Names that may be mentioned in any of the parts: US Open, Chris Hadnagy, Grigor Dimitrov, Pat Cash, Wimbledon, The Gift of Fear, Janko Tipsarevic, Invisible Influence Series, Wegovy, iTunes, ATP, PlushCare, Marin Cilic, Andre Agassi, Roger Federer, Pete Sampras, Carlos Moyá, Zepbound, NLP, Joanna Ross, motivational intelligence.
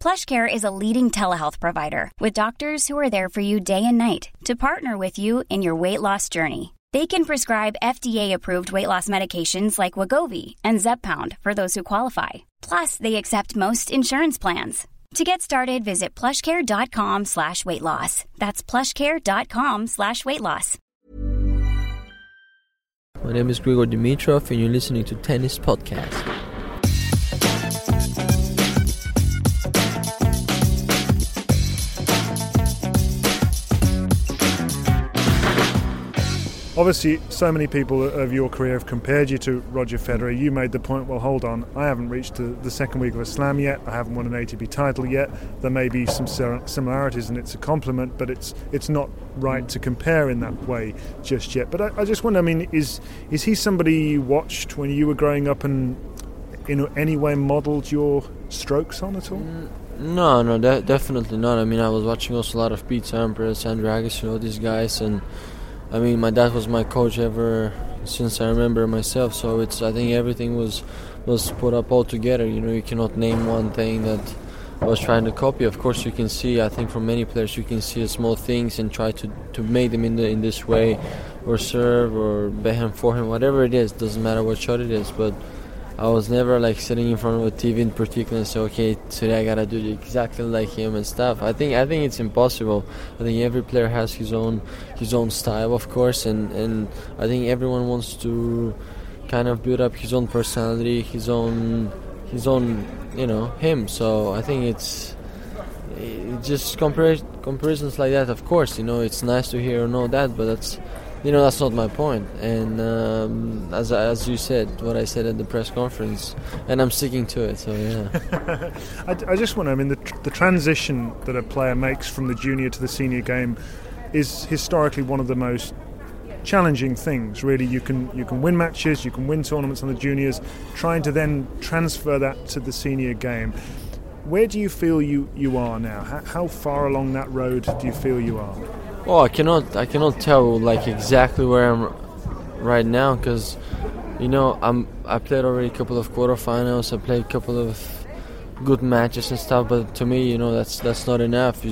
PlushCare is a leading telehealth provider with doctors who are there for you day and night to partner with you in your weight loss journey. They can prescribe FDA-approved weight loss medications like Wegovy and Zepbound for those who qualify. Plus, they accept most insurance plans. To get started, visit plushcare.com/weightloss. That's plushcare.com/weightloss. My name is Grigor Dimitrov, and you're listening to Tennis Podcast. Obviously, so many people of your career have compared you to Roger Federer. You made the point, well, hold on, I haven't reached the second week of a slam yet. I haven't won an ATP title yet. There may be some similarities, and it's a compliment, but it's not right to compare in that way just yet. But I just wonder, I mean, is he somebody you watched when you were growing up and in any way modelled your strokes on at all? No, definitely not. I mean, I was watching also a lot of Pete Sampras, Andre Agassi, all these guys, and I mean, my dad was my coach ever since I remember myself, so it's, I think everything was put up all together. You know, you cannot name one thing that I was trying to copy. Of course, you can see, I think from many players, you can see small things and try to make them in this way, or serve, or backhand, forehand, whatever it is, doesn't matter what shot it is, but I was never like sitting in front of a TV in particular and say, okay, today I gotta do exactly like him and stuff. I think it's impossible. I think every player has his own style, of course, and I think everyone wants to kind of build up his own personality, his own, you know, him. So I think it's just comparisons like that. Of course, you know, it's nice to hear and all that, but that's, you know, that's not my point. And as you said, what I said at the press conference, and I'm sticking to it, so yeah. I just wonder, I mean, the transition that a player makes from the junior to the senior game is historically one of the most challenging things, really. You can win matches, you can win tournaments on the juniors, trying to then transfer that to the senior game. Where do you feel you are now? How far along that road do you feel you are? Oh, I cannot tell like exactly where I'm right now, because, you know, I played already a couple of quarterfinals. I played a couple of good matches and stuff. But to me, you know, that's not enough. I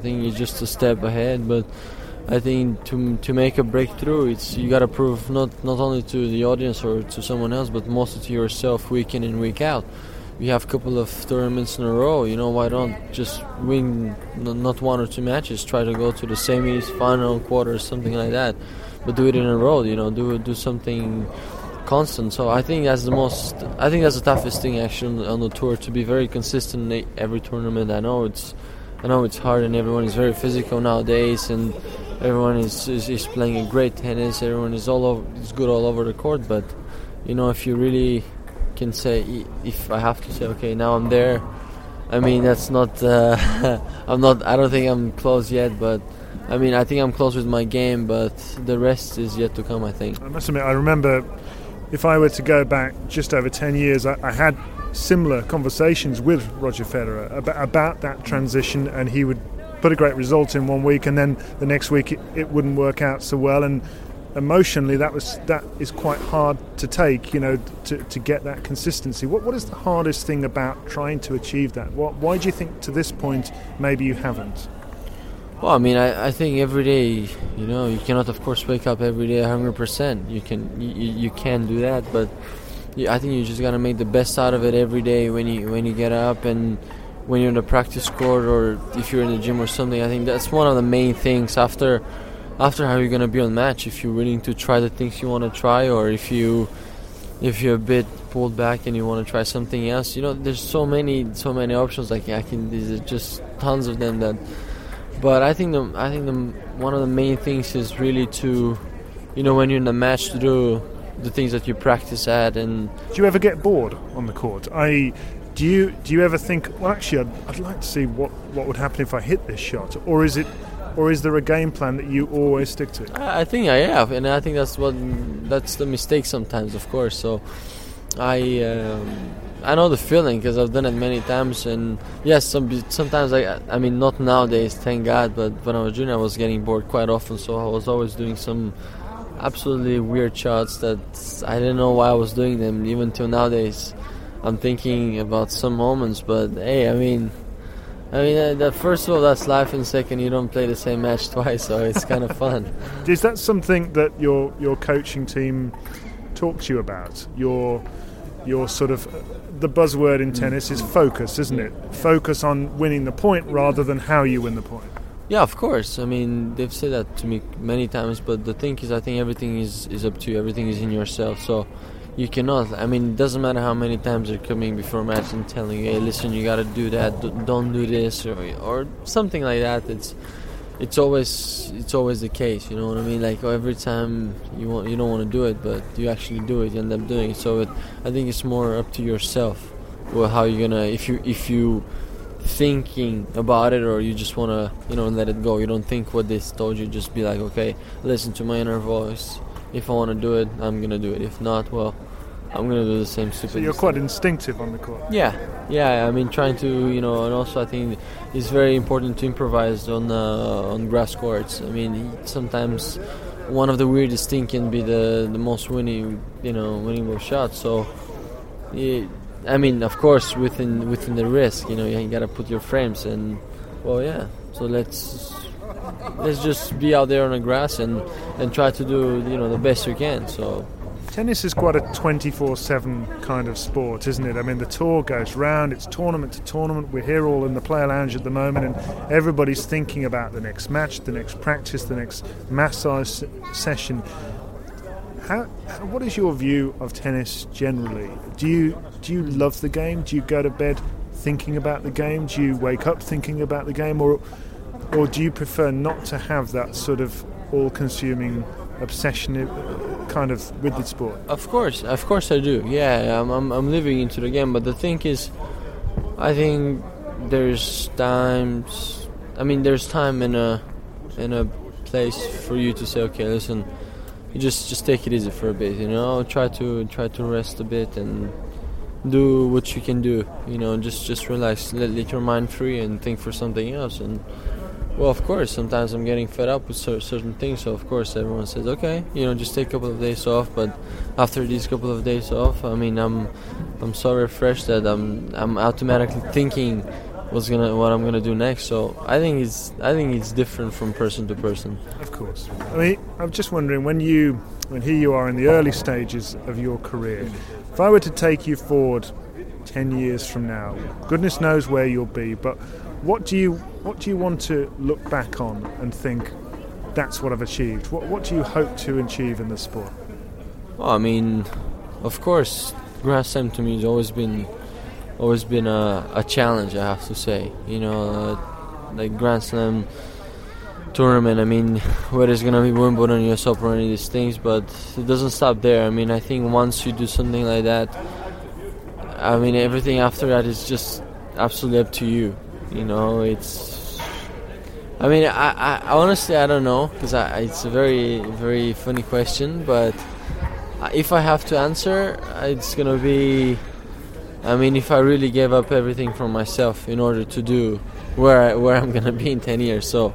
think you're just a step ahead. But I think to make a breakthrough, it's, you gotta prove not only to the audience or to someone else, but mostly to yourself, week in and week out. We have a couple of tournaments in a row, you know, why don't just win not one or two matches, try to go to the semis, final, quarters, something like that, but do it in a row, you know, do something constant. So I think that's the toughest thing actually on the tour, to be very consistent in every tournament. I know it's hard, and everyone is very physical nowadays, and everyone is playing a great tennis, everyone is good all over the court, but, you know, if you really can say, if I have to say, okay, now I'm there, I mean, that's not I don't think I'm close yet, but I mean, I think I'm close with my game, but the rest is yet to come, I think. I must admit, I remember, if I were to go back just over 10 years, I had similar conversations with Roger Federer about that transition, and he would put a great result in one week, and then the next week it wouldn't work out so well, and emotionally, that is quite hard to take, you know, to get that consistency. What is the hardest thing about trying to achieve that? Why do you think to this point maybe you haven't? Well, I mean, I think every day, you know, you cannot, of course, wake up every day 100%. You can do that, but I think you just gotta make the best out of it every day when you get up and when you're in the practice court, or if you're in the gym or something. I think that's one of the main things after how you're going to be on match, if you're willing to try the things you want to try, or if you're a bit pulled back and you want to try something else. You know, there's so many options, like I can, there's just tons of them that But I think one of the main things is really to, you know, when you're in the match, to do the things that you practice at. And do you ever get bored on the court? Do you ever think, well, actually, I'd like to see what would happen if I hit this shot, or is there a game plan that you always stick to? I think I have, and I think that's the mistake sometimes, of course. So I know the feeling because I've done it many times, and yes, sometimes I mean not nowadays, thank God, but when I was junior, I was getting bored quite often, so I was always doing some absolutely weird shots that I didn't know why I was doing them. Even till nowadays, I'm thinking about some moments, but hey, I mean, first of all, that's life, and second, you don't play the same match twice, so it's kind of fun. Is that something that your coaching team talks to you about? Your sort of, the buzzword in tennis is focus, isn't it? Focus on winning the point rather than how you win the point. Yeah, of course. I mean, they've said that to me many times, but the thing is, I think everything is up to you. Everything is in yourself, so you cannot. I mean, it doesn't matter how many times they're coming before match and telling you, hey, listen, you got to do that, don't do this, or something like that. It's always the case, you know what I mean? Like, every time you don't want to do it, but you actually do it, you end up doing it. So I think it's more up to yourself, well, how you're gonna, if you thinking about it, or you just want to, you know, let it go. You don't think what they told you. Just be like, okay, listen to my inner voice. If I want to do it, I'm gonna do it. If not, well, I'm gonna do the same stupid. So you're quite instinctive on the court. Yeah. I mean, trying to, you know, and also I think it's very important to improvise on grass courts. I mean, sometimes one of the weirdest things can be the most winnable shot. So, I mean, of course, within the risk, you know, you gotta put your frames, and well, yeah. So let's just be out there on the grass and try to do, you know, the best you can. So tennis is quite a 24/7 kind of sport, isn't it? I mean, the tour goes round, it's tournament to tournament. We're here all in the player lounge at the moment, and everybody's thinking about the next match, the next practice, the next massage session. What is your view of tennis generally? Do you love the game? Do you go to bed thinking about the game? Do you wake up thinking about the game, or do you prefer not to have that sort of all-consuming obsession kind of with the sport? Of course I do. Yeah, I'm living into the game. But the thing is, I think there's time in a place for you to say, okay, listen, you just take it easy for a bit, you know. Try to rest a bit and do what you can do, you know. Just relax, let your mind free, and think for something else. And well, of course, sometimes I'm getting fed up with certain things. So of course, everyone says, okay, you know, just take a couple of days off. But after these couple of days off, I mean, I'm so refreshed that I'm automatically thinking what I'm gonna do next. So I think it's different from person to person. Of course. I mean, I'm just wondering, when here you are in the early stages of your career, if I were to take you forward 10 years from now, goodness knows where you'll be, but what do you want to look back on and think, that's what I've achieved? What do you hope to achieve in the sport? Well, I mean, of course, Grand Slam to me has always been a challenge, I have to say, you know, like Grand Slam tournament. I mean, whether it's going to be Wimbledon, US Open, or any of these things, but it doesn't stop there. I mean, I think once you do something like that, I mean, everything after that is just absolutely up to you, you know. It's, I mean, I honestly, I don't know, because it's a very, very funny question, but if I have to answer, it's going to be, I mean, if I really gave up everything for myself in order to do where I'm going to be in 10 years. So,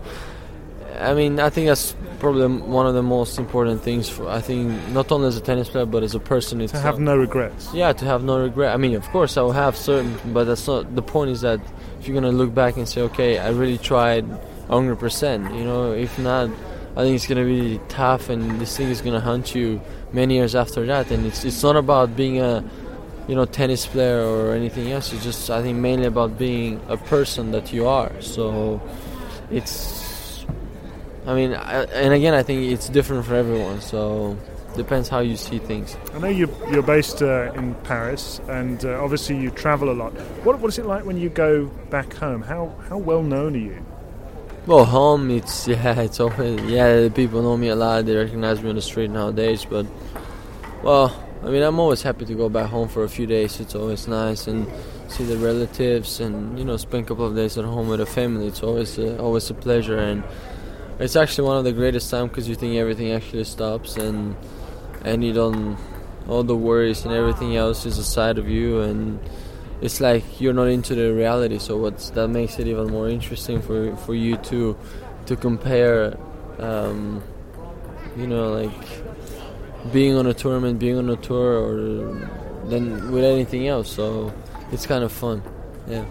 I mean, I think that's probably one of the most important things, I think, not only as a tennis player, but as a person. To have no regrets. Yeah, to have no regret. I mean, of course, I will have certain, but that's not, the point is that if you're going to look back and say, okay, I really tried 100%, you know. If not, I think it's going to be tough, and this thing is going to haunt you many years after that. And it's not about being a, you know, tennis player or anything else. It's just, I think, mainly about being a person that you are. So it's, I mean, and again, I think it's different for everyone, so depends how you see things. I know you're based in Paris, and obviously you travel a lot. What is it like when you go back home? How well known are you? Well, home, it's always, people know me a lot, they recognize me on the street nowadays, but, well, I mean, I'm always happy to go back home for a few days. It's always nice, and see the relatives, and, you know, spend a couple of days at home with the family. It's always a pleasure, and it's actually one of the greatest times because you think everything actually stops, and you don't, all the worries and everything else is aside of you, and it's like you're not into the reality, so that makes it even more interesting for you to compare, like being on a tour, or then with anything else. So it's kind of fun, yeah.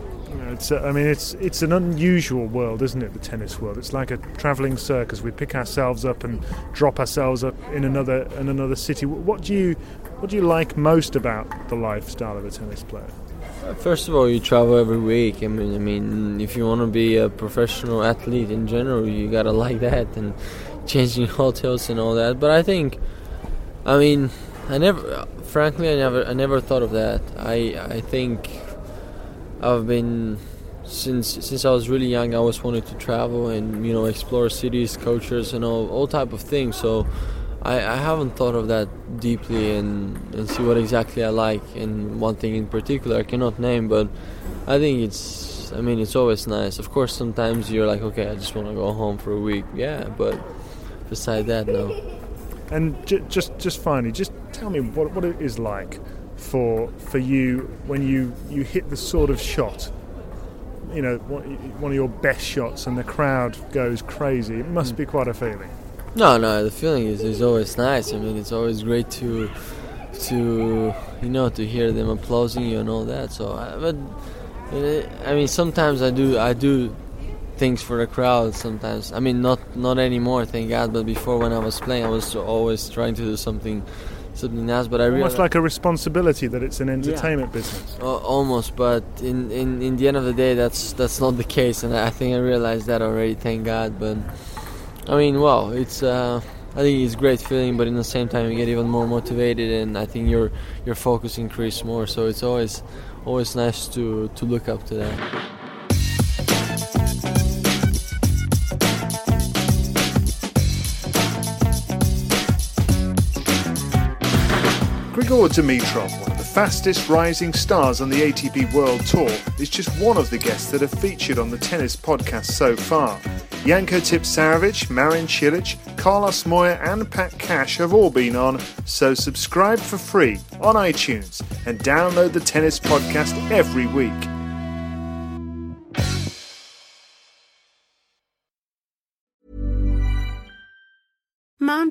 It's an unusual world, isn't it? The tennis world. It's like a travelling circus. We pick ourselves up and drop ourselves up in another city. What do you like most about the lifestyle of a tennis player? First of all, you travel every week. I mean, if you want to be a professional athlete in general, you gotta like that and changing hotels and all that. But I think, I never thought of that. I think I've been since I was really young. I always wanted to travel and explore cities, cultures, and all type of things. So I haven't thought of that deeply and see what exactly I like, and one thing in particular I cannot name, but I think it's always nice. Of course, sometimes you're like, okay, I just want to go home for a week, but beside that, no. And just finally, just tell me what it is like for you when you hit the sort of shot, one of your best shots, and the crowd goes crazy. It must be quite a feeling. No, the feeling is always nice. I mean, it's always great to hear them applauding you and all that. So, sometimes I do things for the crowd. Sometimes, I mean, not anymore, thank God. But before, when I was playing, I was always trying to do something nice. But I almost like a responsibility that it's an entertainment business. Almost, but in the end of the day, that's not the case, and I think I realized that already. Thank God, but. I mean, wow, I think it's a great feeling, but in the same time you get even more motivated, and I think your focus increases more, so it's always nice to look up to that. Grigor Dimitrov, one of the fastest rising stars on the ATP World Tour, is just one of the guests that have featured on the tennis podcast so far. Janko Tipsarevic, Marin Cilic, Carlos Moyá and Pat Cash have all been on, so subscribe for free on iTunes and download the tennis podcast every week. Mom